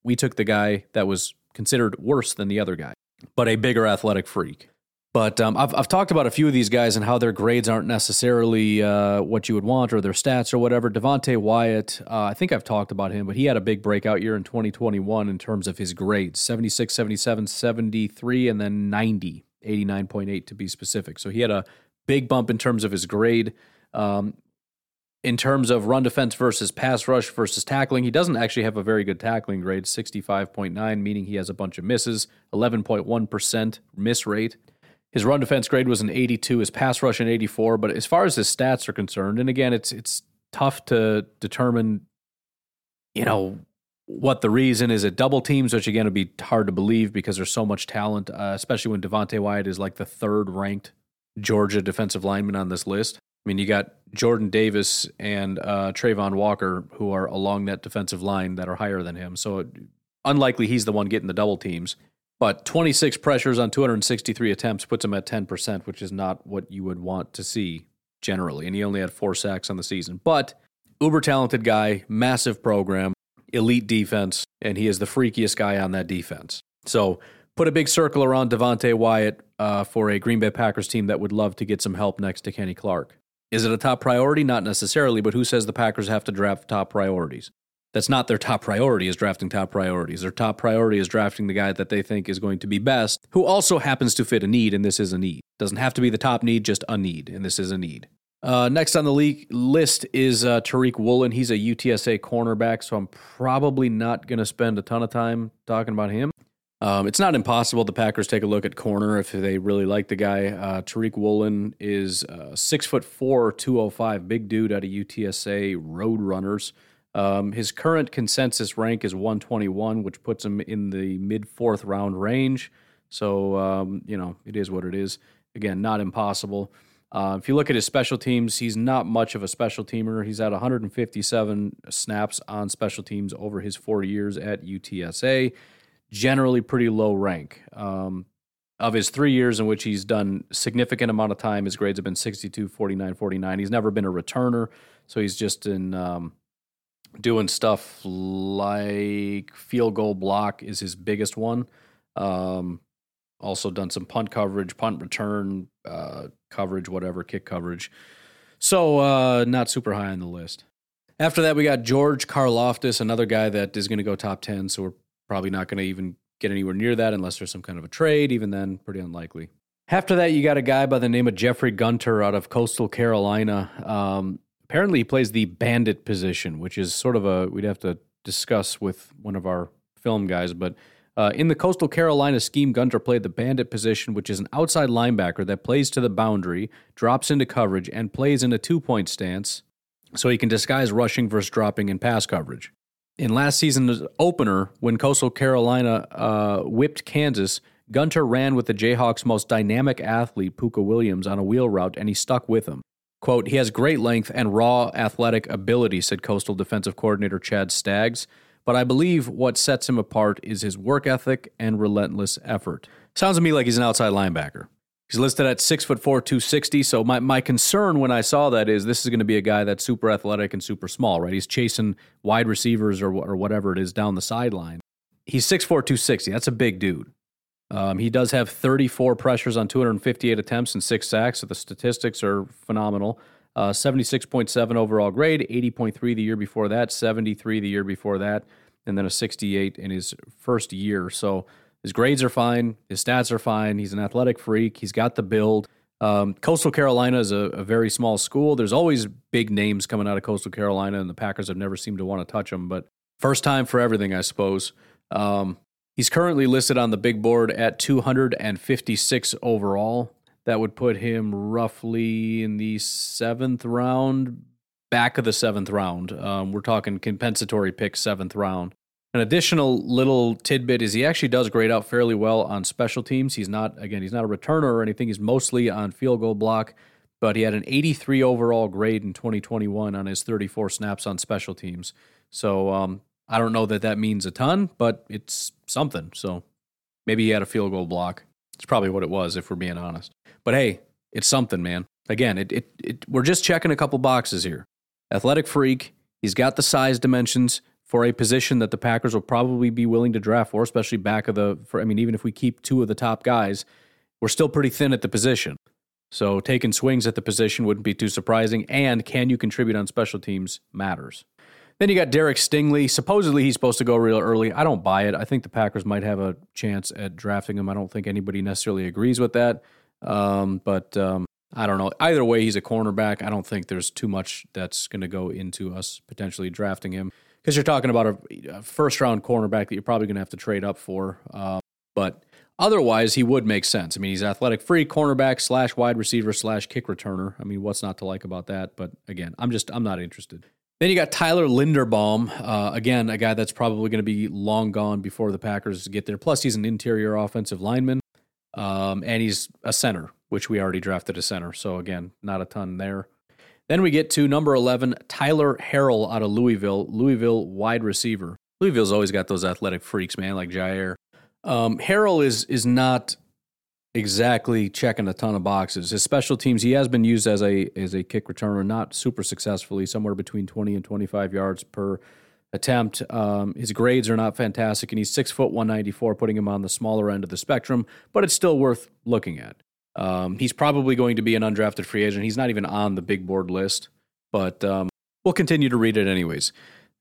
we took the guy that was considered worse than the other guy, but a bigger athletic freak. But I've talked about a few of these guys and how their grades aren't necessarily what you would want or their stats or whatever. Devontae Wyatt, I think I've talked about him, but he had a big breakout year in 2021 in terms of his grades, 76, 77, 73, and then 90, 89.8 to be specific. So he had a big bump in terms of his grade. in terms of run defense versus pass rush versus tackling, he doesn't actually have a very good tackling grade, 65.9, meaning he has a bunch of misses, 11.1% miss rate. His run defense grade was an 82, his pass rush an 84, but as far as his stats are concerned, and again, it's tough to determine, you know, what the reason is. It double teams, which again would be hard to believe because there's so much talent, especially when Devontae Wyatt is like the third ranked Georgia defensive lineman on this list. I mean, you got Jordan Davis and Trayvon Walker, who are along that defensive line, that are higher than him. So unlikely he's the one getting the double teams. But 26 pressures on 263 attempts puts him at 10%, which is not what you would want to see generally. And he only had 4 sacks on the season. But uber-talented guy, massive program, elite defense, and he is the freakiest guy on that defense. So put a big circle around Devontae Wyatt for a Green Bay Packers team that would love to get some help next to Kenny Clark. Is it a top priority? Not necessarily, but who says the Packers have to draft top priorities? That's not their top priority, is drafting top priorities. Their top priority is drafting the guy that they think is going to be best, who also happens to fit a need, and this is a need. Doesn't have to be the top need, just a need, and this is a need. Next on the list is Tariq Woolen. He's a UTSA cornerback, so I'm probably not going to spend a ton of time talking about him. It's not impossible the Packers take a look at corner if they really like the guy. Tariq Woolen is 6'4", 205, big dude out of UTSA Roadrunners. His current consensus rank is 121, which puts him in the mid-4th round range. So, you know, it is what it is. Again, not impossible. If you look at his special teams, he's not much of a special teamer. He's had 157 snaps on special teams over his 4 years at UTSA. Generally pretty low rank. Of his 3 years in which he's done significant amount of time, his grades have been 62, 49, 49. He's never been a returner, so he's just in doing stuff like field goal block is his biggest one. Also done some punt coverage, punt return coverage, whatever, kick coverage. So not super high on the list. After that, we got George Karlaftis, another guy that is going to go top 10, so we're probably not going to even get anywhere near that unless there's some kind of a trade. Even then, pretty unlikely. After that, you got a guy by the name of Jeffrey Gunter out of Coastal Carolina. Apparently, he plays the bandit position, which is sort of we'd have to discuss with one of our film guys. But in the Coastal Carolina scheme, Gunter played the bandit position, which is an outside linebacker that plays to the boundary, drops into coverage, and plays in a two-point stance so he can disguise rushing versus dropping and pass coverage. In last season's opener, when Coastal Carolina whipped Kansas, Gunter ran with the Jayhawks' most dynamic athlete, Puka Williams, on a wheel route, and he stuck with him. Quote, "He has great length and raw athletic ability," said Coastal defensive coordinator Chad Staggs, "but I believe what sets him apart is his work ethic and relentless effort." Sounds to me like he's an outside linebacker. He's listed at 6'4", 260, so my concern when I saw that is this is going to be a guy that's super athletic and super small, right? He's chasing wide receivers or whatever it is down the sideline. He's 6'4", 260. That's a big dude. He does have 34 pressures on 258 attempts and 6 sacks, so the statistics are phenomenal. 76.7 overall grade, 80.3 the year before that, 73 the year before that, and then a 68 in his first year, so his grades are fine. His stats are fine. He's an athletic freak. He's got the build. Coastal Carolina is a very small school. There's always big names coming out of Coastal Carolina, and the Packers have never seemed to want to touch them. But first time for everything, I suppose. He's currently listed on the big board at 256 overall. That would put him roughly in the 7th round, back of the 7th round. We're talking compensatory pick 7th round. An additional little tidbit is he actually does grade out fairly well on special teams. He's not a returner or anything. He's mostly on field goal block, but he had an 83 overall grade in 2021 on his 34 snaps on special teams. So I don't know that means a ton, but it's something. So maybe he had a field goal block. It's probably what it was if we're being honest. But hey, it's something, man. Again, we're just checking a couple boxes here. Athletic freak. He's got the size dimensions for a position that the Packers will probably be willing to draft for, especially even if we keep 2 of the top guys, we're still pretty thin at the position. So taking swings at the position wouldn't be too surprising, and can you contribute on special teams matters. Then you got Derek Stingley. Supposedly he's supposed to go real early. I don't buy it. I think the Packers might have a chance at drafting him. I don't think anybody necessarily agrees with that, but I don't know. Either way, he's a cornerback. I don't think there's too much that's going to go into us potentially drafting him, because you're talking about a first-round cornerback that you're probably going to have to trade up for. But otherwise, he would make sense. I mean, he's an athletic free cornerback / wide receiver / kick returner. I mean, what's not to like about that? But again, I'm not interested. Then you got Tyler Linderbaum, again, a guy that's probably going to be long gone before the Packers get there. Plus, he's an interior offensive lineman, and he's a center, which we already drafted a center. So again, not a ton there. Then we get to number 11, Tyler Harrell out of Louisville wide receiver. Louisville's always got those athletic freaks, man, like Jair. Harrell is not exactly checking a ton of boxes. His special teams, he has been used as a kick returner, not super successfully, somewhere between 20 and 25 yards per attempt. His grades are not fantastic, and he's 6 foot 194, putting him on the smaller end of the spectrum, but it's still worth looking at. He's probably going to be an undrafted free agent. He's not even on the big board list, but we'll continue to read it anyways.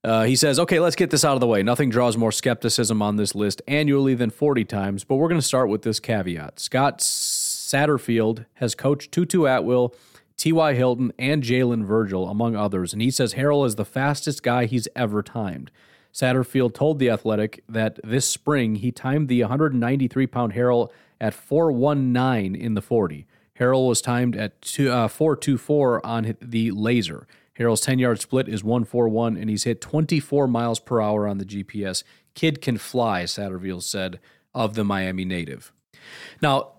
He says, okay, let's get this out of the way. Nothing draws more skepticism on this list annually than 40 times, but we're going to start with this caveat. Scott Satterfield has coached Tutu Atwell, T.Y. Hilton, and Jalen Virgil, among others, and he says Harrell is the fastest guy he's ever timed. Satterfield told The Athletic that this spring he timed the 193-pound Harrell at 4:19 in the 40. Harrell was timed at 4:24 on the laser. Harrell's 10-yard split is 1:41, and he's hit 24 miles per hour on the GPS. Kid can fly, Satterfield said, of the Miami native. Now,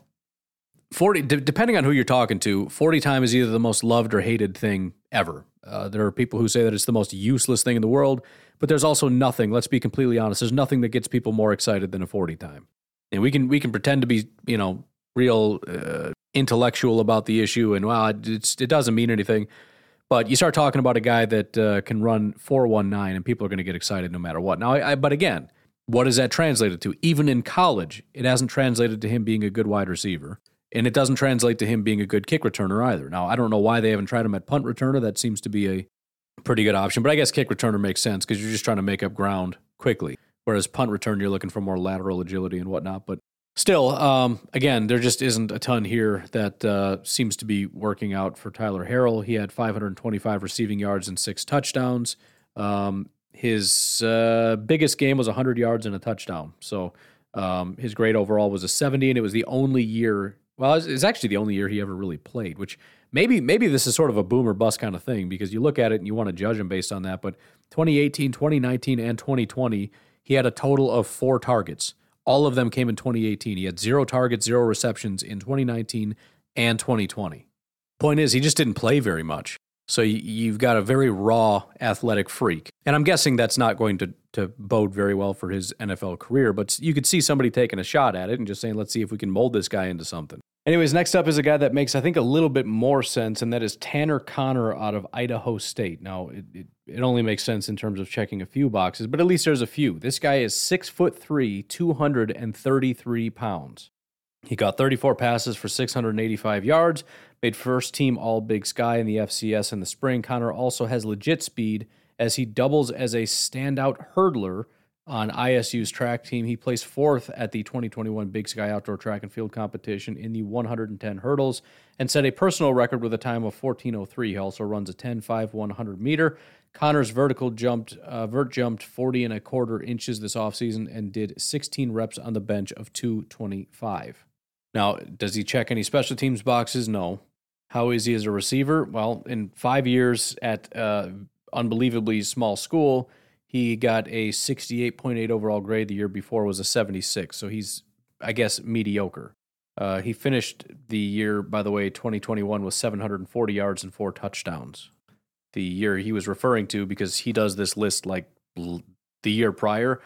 40, depending on who you're talking to, 40 time is either the most loved or hated thing ever. There are people who say that it's the most useless thing in the world, but there's also nothing, let's be completely honest, there's nothing that gets people more excited than a 40 time. And we can pretend to be, real intellectual about the issue, and wow, it doesn't mean anything. But you start talking about a guy that can run 4.19, and people are going to get excited no matter what. Now, but again, what is that translated to? Even in college, it hasn't translated to him being a good wide receiver, and it doesn't translate to him being a good kick returner either. Now, I don't know why they haven't tried him at punt returner. That seems to be a pretty good option, but I guess kick returner makes sense because you're just trying to make up ground quickly, whereas punt return, you're looking for more lateral agility and whatnot. But still, again, there just isn't a ton here that seems to be working out for Tyler Harrell. He had 525 receiving yards and 6 touchdowns. His biggest game was 100 yards and a touchdown. So his grade overall was a 70, and it was the only year, well, it's actually the only year he ever really played, which maybe this is sort of a boom or bust kind of thing because you look at it and you want to judge him based on that. But 2018, 2019, and 2020, he had a total of 4 targets. All of them came in 2018. He had 0 targets, 0 receptions in 2019 and 2020. Point is, he just didn't play very much. So you've got a very raw athletic freak. And I'm guessing that's not going to bode very well for his NFL career, but you could see somebody taking a shot at it and just saying, let's see if we can mold this guy into something. Anyways, next up is a guy that makes, I think, a little bit more sense, and that is Tanner Connor out of Idaho State. Now, it only makes sense in terms of checking a few boxes, but at least there's a few. This guy is 6'3", 233 pounds. He got 34 passes for 685 yards, made first-team All-Big Sky in the FCS in the spring. Connor also has legit speed as he doubles as a standout hurdler on ISU's track team. He placed 4th at the 2021 Big Sky Outdoor Track and Field Competition in the 110 hurdles and set a personal record with a time of 14.03. He also runs a 10.5 100 meter. Connor's vert jumped 40.25 inches this offseason and did 16 reps on the bench of 225. Now, does he check any special teams boxes? No. How is he as a receiver? Well, in 5 years at unbelievably small school, he got a 68.8 overall grade. The year before was a 76, so he's, I guess, mediocre. He finished the year, by the way, 2021 with 740 yards and 4 touchdowns. The year he was referring to, because he does this list like the year prior,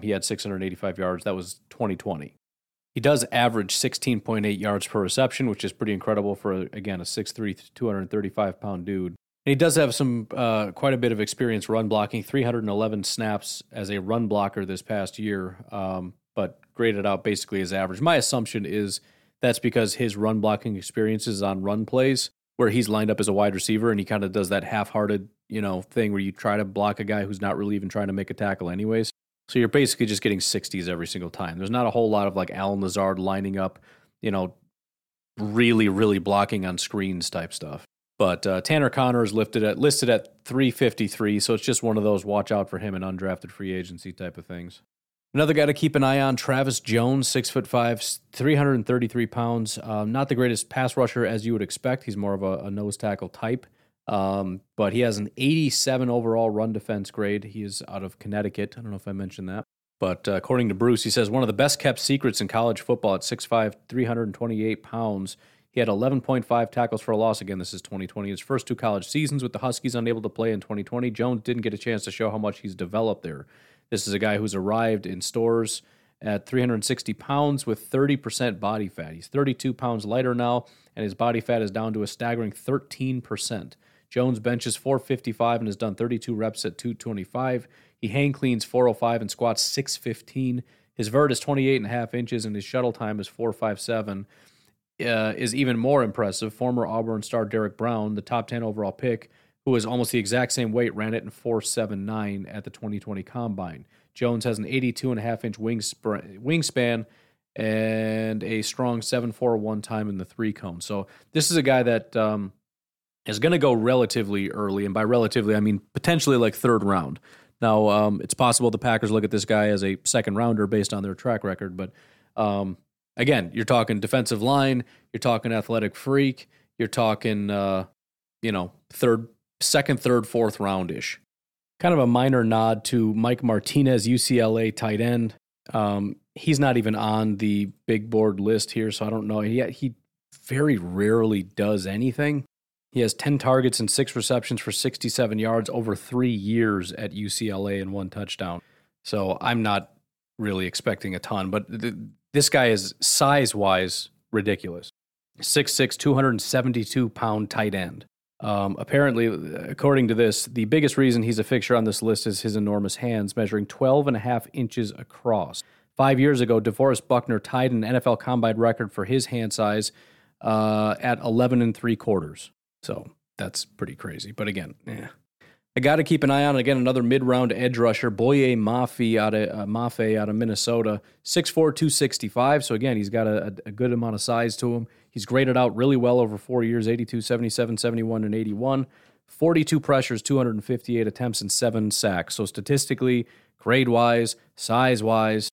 he had 685 yards. That was 2020. He does average 16.8 yards per reception, which is pretty incredible for, again, a 6'3", 235-pound dude. And he does have some quite a bit of experience run blocking, 311 snaps as a run blocker this past year, but graded out basically as average. My assumption is that's because his run blocking experience is on run plays where he's lined up as a wide receiver and he kind of does that half-hearted, thing where you try to block a guy who's not really even trying to make a tackle anyways. So you're basically just getting 60s every single time. There's not a whole lot of like Allen Lazard lining up, really, really blocking on screens type stuff. But Tanner Conner is listed at 353, so it's just one of those watch out for him in undrafted free agency type of things. Another guy to keep an eye on, Travis Jones, 6'5", 333 pounds. Not the greatest pass rusher as you would expect. He's more of a nose tackle type. But he has an 87 overall run defense grade. He is out of Connecticut. I don't know if I mentioned that. But according to Bruce, he says one of the best kept secrets in college football at 6'5", 328 pounds. He had 11.5 tackles for a loss. Again, this is 2020. His first two college seasons with the Huskies, unable to play in 2020. Jones didn't get a chance to show how much he's developed there. This is a guy who's arrived in stores at 360 pounds with 30% body fat. He's 32 pounds lighter now, and his body fat is down to a staggering 13%. Jones benches 455 and has done 32 reps at 225. He hang cleans 405 and squats 615. His vert is 28.5 inches, and his shuttle time is 457. Is even more impressive. Former Auburn star Derek Brown, the top 10 overall pick, who is almost the exact same weight, ran it in 4.79 at the 2020 combine. Jones has an 82.5-inch wingspan and a strong 7.4 one time in the three cone. So this is a guy that is going to go relatively early, and by relatively, I mean potentially like third round. Now, it's possible the Packers look at this guy as a second rounder based on their track record, but again, you're talking defensive line, you're talking athletic freak, you're talking, second, third, fourth round-ish. Kind of a minor nod to Mike Martinez, UCLA tight end. He's not even on the big board list here, so I don't know. He very rarely does anything. He has 10 targets and 6 receptions for 67 yards over 3 years at UCLA and 1 touchdown. So I'm not really expecting a ton, but this guy is size-wise ridiculous. 6'6", 272-pound tight end. Apparently, according to this, the biggest reason he's a fixture on this list is his enormous hands, measuring 12.5 inches across. 5 years ago, DeForest Buckner tied an NFL combine record for his hand size at 11 3/4. So that's pretty crazy. But again, I got to keep an eye on, again, another mid-round edge rusher, Boye Mafe out of Minnesota, 6'4", 265. So again, he's got a good amount of size to him. He's graded out really well over 4 years, 82, 77, 71, and 81. 42 pressures, 258 attempts, and 7 sacks. So statistically, grade-wise, size-wise,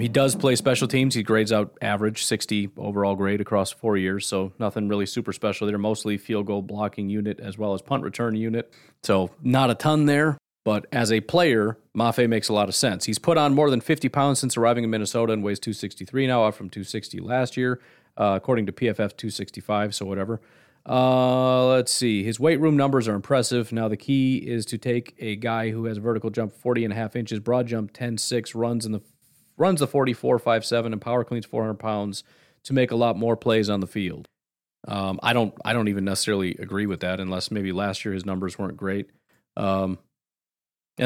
he does play special teams. He grades out average, 60 overall grade across 4 years, so nothing really super special there. Mostly field goal blocking unit as well as punt return unit. So not a ton there, but as a player, Mafe makes a lot of sense. He's put on more than 50 pounds since arriving in Minnesota and weighs 263 now, up from 260 last year, according to PFF 265, so whatever. Let's see. His weight room numbers are impressive. Now, the key is to take a guy who has a vertical jump 40.5 inches, broad jump 10.6, runs the 44, 5'7", and power cleans 400 pounds to make a lot more plays on the field. I don't even necessarily agree with that, unless maybe last year his numbers weren't great. And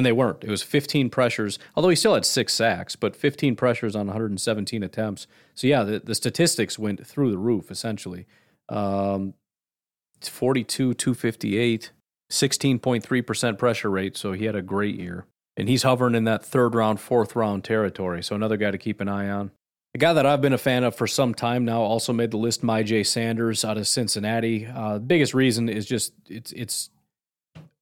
they weren't. It was 15 pressures, although he still had 6 sacks, but 15 pressures on 117 attempts. So yeah, the statistics went through the roof, essentially. 42, 258, 16.3% pressure rate, so he had a great year. And he's hovering in that third round, fourth round territory. So another guy to keep an eye on. A guy that I've been a fan of for some time now also made the list, Myjai Sanders out of Cincinnati. Biggest reason is just it's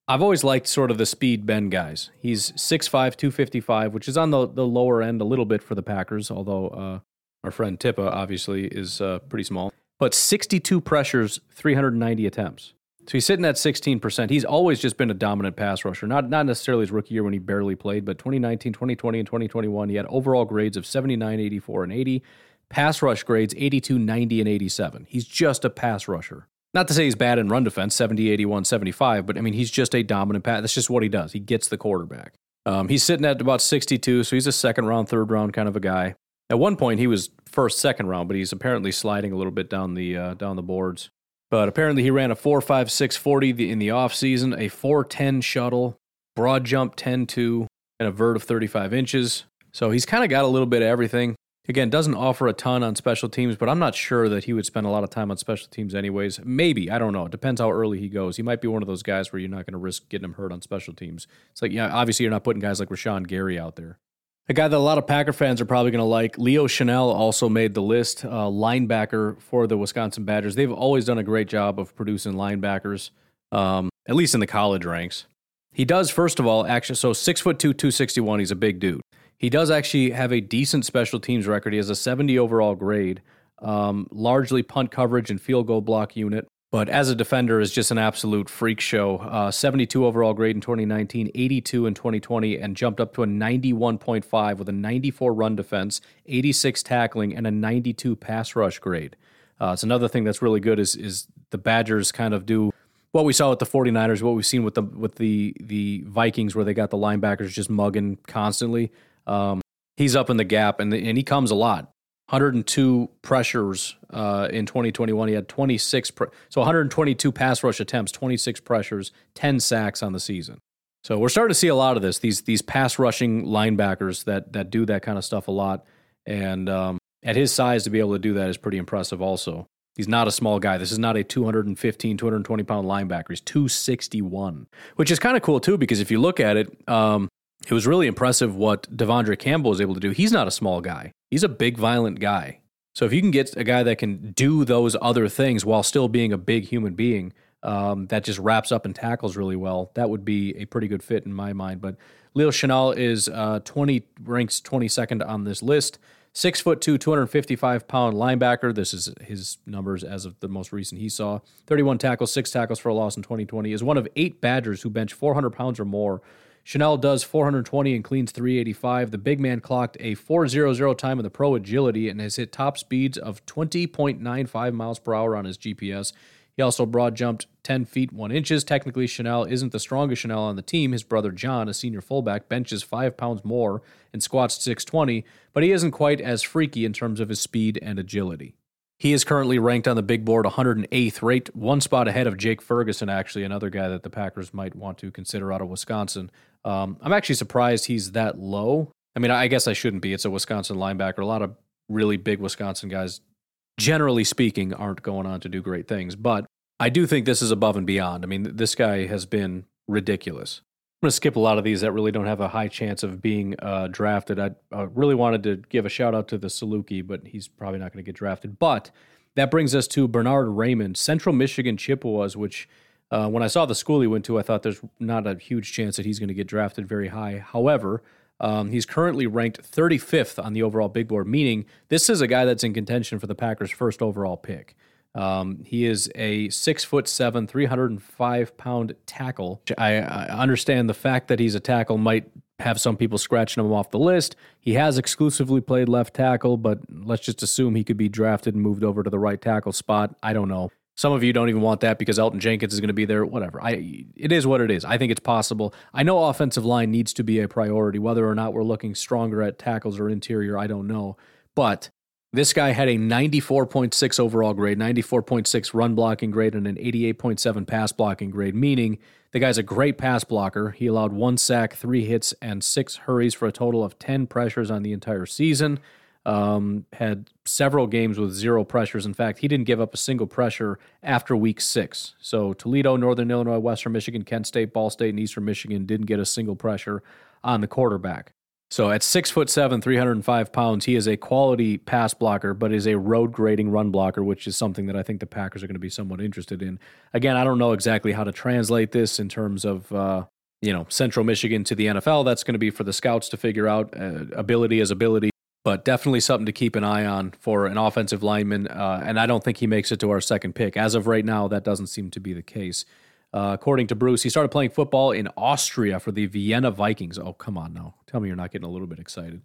I've always liked sort of the speed bend guys. He's 6'5", 255, which is on the lower end a little bit for the Packers, although our friend Tippa obviously is pretty small. But 62 pressures, 390 attempts. So he's sitting at 16%. He's always just been a dominant pass rusher. Not necessarily his rookie year when he barely played, but 2019, 2020, and 2021, he had overall grades of 79, 84, and 80. Pass rush grades, 82, 90, and 87. He's just a pass rusher. Not to say he's bad in run defense, 70, 81, 75, but, I mean, he's just a dominant pass. That's just what he does. He gets the quarterback. He's sitting at about 62, so he's a second-round, third-round kind of a guy. At one point, he was first, second round, but he's apparently sliding a little bit down the boards. But apparently he ran a 4.56 40 in the offseason, a 4.10 shuttle, broad jump 10.2, and a vert of 35 inches. So he's kind of got a little bit of everything. Again, doesn't offer a ton on special teams, but I'm not sure that he would spend a lot of time on special teams anyways. Maybe, I don't know. It depends how early he goes. He might be one of those guys where you're not going to risk getting him hurt on special teams. It's like, yeah, obviously you're not putting guys like Rashawn Gary out there. A guy that a lot of Packer fans are probably going to like, Leo Chenal also made the list, linebacker for the Wisconsin Badgers. They've always done a great job of producing linebackers, at least in the college ranks. He does, first of all, actually, so 6'2", 261, he's a big dude. He does actually have a decent special teams record. He has a 70 overall grade, largely punt coverage and field goal block unit. But as a defender is just an absolute freak show. 72 overall grade in 2019, 82 in 2020, and jumped up to a 91.5 with a 94 run defense, 86 tackling, and a 92 pass rush grade. It's another thing that's really good is the Badgers kind of do what we saw with the 49ers, what we've seen with the Vikings where they got the linebackers just mugging constantly. He's up in the gap, and he comes a lot. 102 pressures in 2021. He had 122 pass rush attempts, 26 pressures, 10 sacks on the season. So we're starting to see a lot of this, these pass rushing linebackers that do that kind of stuff a lot. And at his size to be able to do that is pretty impressive also. He's not a small guy. This is not a 215, 220-pound linebacker. He's 261, which is kind of cool too because if you look at it, it was really impressive what Devondre Campbell was able to do. He's not a small guy. He's a big, violent guy. So if you can get a guy that can do those other things while still being a big human being that just wraps up and tackles really well, that would be a pretty good fit in my mind. But Leo Chenal is ranks 22nd on this list. 6'2", 255-pound linebacker. This is his numbers as of the most recent he saw. 31 tackles, 6 tackles for a loss in 2020. Is one of 8 Badgers who bench 400 pounds or more. Chenal does 420 and cleans 385. The big man clocked a 4.00 time in the pro agility and has hit top speeds of 20.95 miles per hour on his GPS. He also broad jumped 10 feet 1 inches. Technically, Chenal isn't the strongest Chenal on the team. His brother John, a senior fullback, benches 5 pounds more and squats 620, but he isn't quite as freaky in terms of his speed and agility. He is currently ranked on the big board 108th, rate, 1 spot ahead of Jake Ferguson, actually, another guy that the Packers might want to consider out of Wisconsin. I'm actually surprised he's that low. I mean, I guess I shouldn't be. It's a Wisconsin linebacker. A lot of really big Wisconsin guys, generally speaking, aren't going on to do great things. But I do think this is above and beyond. I mean, this guy has been ridiculous. I'm going to skip a lot of these that really don't have a high chance of being drafted. I really wanted to give a shout-out to the Saluki, but he's probably not going to get drafted. But that brings us to Bernard Raymond, Central Michigan Chippewas, which... when I saw the school he went to, I thought there's not a huge chance that he's going to get drafted very high. However, he's currently ranked 35th on the overall big board, meaning this is a guy that's in contention for the Packers' first overall pick. He is a 6'7", 305-pound tackle. I understand the fact that he's a tackle might have some people scratching him off the list. He has exclusively played left tackle, but let's just assume he could be drafted and moved over to the right tackle spot. I don't know. Some of you don't even want that because Elton Jenkins is going to be there, whatever. It is what it is. I think it's possible. I know offensive line needs to be a priority. Whether or not we're looking stronger at tackles or interior, I don't know. But this guy had a 94.6 overall grade, 94.6 run blocking grade, and an 88.7 pass blocking grade, meaning the guy's a great pass blocker. He allowed 1 sack, 3 hits, and 6 hurries for a total of 10 pressures on the entire season. Had several games with 0 pressures. In fact, he didn't give up a single pressure after week 6. So Toledo, Northern Illinois, Western Michigan, Kent State, Ball State, and Eastern Michigan didn't get a single pressure on the quarterback. So at 6'7", 305 pounds, he is a quality pass blocker, but is a road grading run blocker, which is something that I think the Packers are going to be somewhat interested in. Again, I don't know exactly how to translate this in terms of... Central Michigan to the NFL. That's going to be for the scouts to figure out. Ability is ability. But definitely something to keep an eye on for an offensive lineman, and I don't think he makes it to our second pick. As of right now, that doesn't seem to be the case. According to Bruce, he started playing football in Austria for the Vienna Vikings. Oh, come on now. Tell me you're not getting a little bit excited.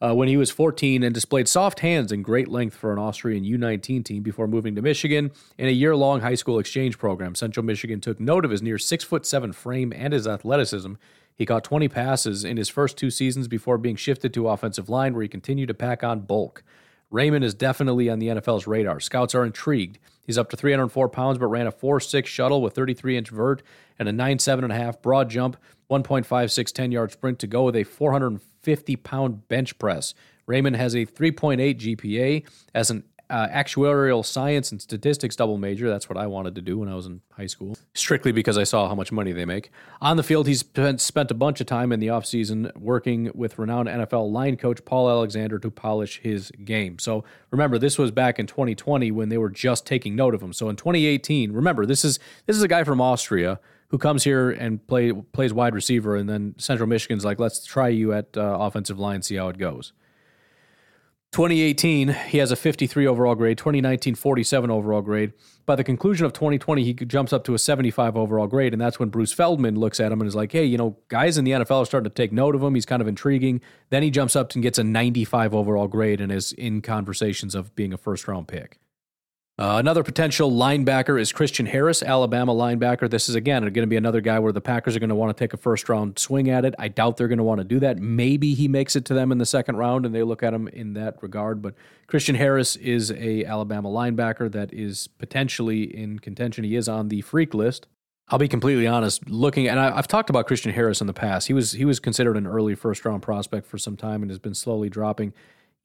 When he was 14 and displayed soft hands and great length for an Austrian U-19 team before moving to Michigan in a year-long high school exchange program. Central Michigan took note of his near 6'7" frame and his athleticism. He caught 20 passes in his first 2 seasons before being shifted to offensive line, where he continued to pack on bulk. Raymond is definitely on the NFL's radar. Scouts are intrigued. He's up to 304 pounds, but ran a 4.6 shuttle with 33-inch vert and a 9.7.5 broad jump, 1.56 10-yard sprint to go with a 450-pound bench press. Raymond has a 3.8 GPA, has an actuarial science and statistics double major. That's what I wanted to do when I was in high school, strictly because I saw how much money they make. On the field, he's spent a bunch of time in the offseason working with renowned NFL line coach Paul Alexander to polish his game. So remember, this was back in 2020 when they were just taking note of him. So in 2018, remember, this is a guy from Austria who comes here and plays wide receiver, and then Central Michigan's like, let's try you at offensive line, see how it goes. 2018, he has a 53 overall grade. 2019, 47 overall grade. By the conclusion of 2020, he jumps up to a 75 overall grade, and that's when Bruce Feldman looks at him and is like, hey, you know, guys in the NFL are starting to take note of him. He's kind of intriguing. Then he jumps up and gets a 95 overall grade and is in conversations of being a first-round pick. Another potential linebacker is Christian Harris, Alabama linebacker. This is, again, going to be another guy where the Packers are going to want to take a first-round swing at it. I doubt they're going to want to do that. Maybe he makes it to them in the second round, and they look at him in that regard. But Christian Harris is a Alabama linebacker that is potentially in contention. He is on the freak list. I'll be completely honest. I've talked about Christian Harris in the past. He was considered an early first-round prospect for some time and has been slowly dropping.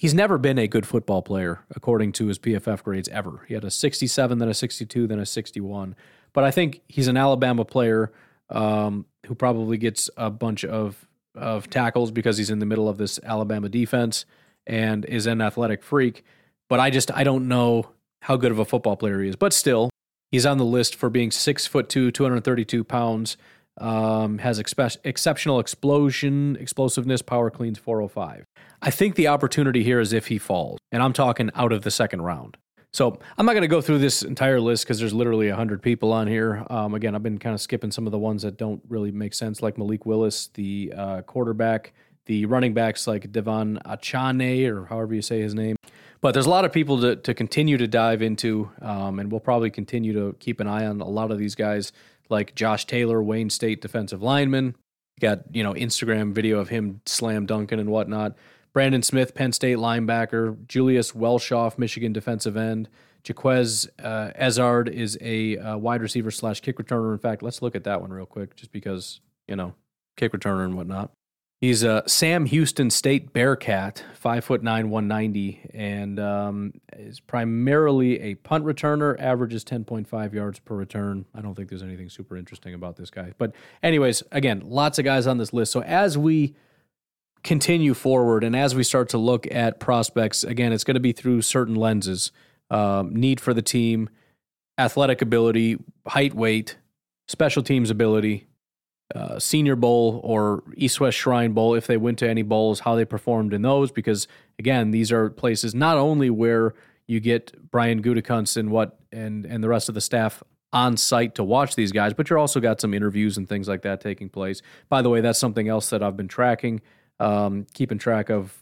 He's never been a good football player, according to his PFF grades, ever. He had a 67, then a 62, then a 61. But I think he's an Alabama player who probably gets a bunch of tackles because he's in the middle of this Alabama defense and is an athletic freak. But I don't know how good of a football player he is. But still, he's on the list for being 6'2", 232 pounds, has exceptional explosiveness, power cleans, 405. I think the opportunity here is if he falls, and I'm talking out of the second round. So I'm not going to go through this entire list because there's literally 100 people on here. Again, I've been kind of skipping some of the ones that don't really make sense, like Malik Willis, the quarterback, the running backs like Devon Achane, or however you say his name. But there's a lot of people to continue to dive into, and we'll probably continue to keep an eye on a lot of these guys, like Josh Taylor, Wayne State defensive lineman. Got, you know, Instagram video of him slam dunking and whatnot. Brandon Smith, Penn State linebacker. Julius Welshoff, Michigan defensive end. Jaquez Ezard is a wide receiver / kick returner. In fact, let's look at that one real quick just because, you know, kick returner and whatnot. He's a Sam Houston State Bearcat, 5'9", 190, and is primarily a punt returner, averages 10.5 yards per return. I don't think there's anything super interesting about this guy. But anyways, again, lots of guys on this list. So as we continue forward and as we start to look at prospects, again, it's going to be through certain lenses. Need for the team, athletic ability, height, weight, special teams ability, Senior Bowl or East-West Shrine Bowl, if they went to any bowls, how they performed in those, because, again, these are places not only where you get Brian Gutekunst and the rest of the staff on site to watch these guys, but you're also got some interviews and things like that taking place. By the way, that's something else that I've been tracking, keeping track of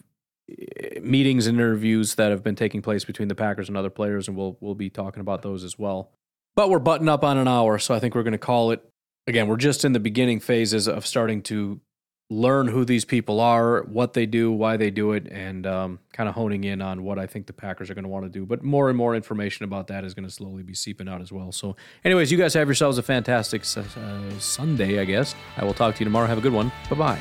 meetings and interviews that have been taking place between the Packers and other players, and we'll be talking about those as well. But we're buttoned up on an hour, so I think we're going to call it. Again, we're just in the beginning phases of starting to learn who these people are, what they do, why they do it, and kind of honing in on what I think the Packers are going to want to do. But more and more information about that is going to slowly be seeping out as well. So anyways, you guys have yourselves a fantastic Sunday, I guess. I will talk to you tomorrow. Have a good one. Bye-bye.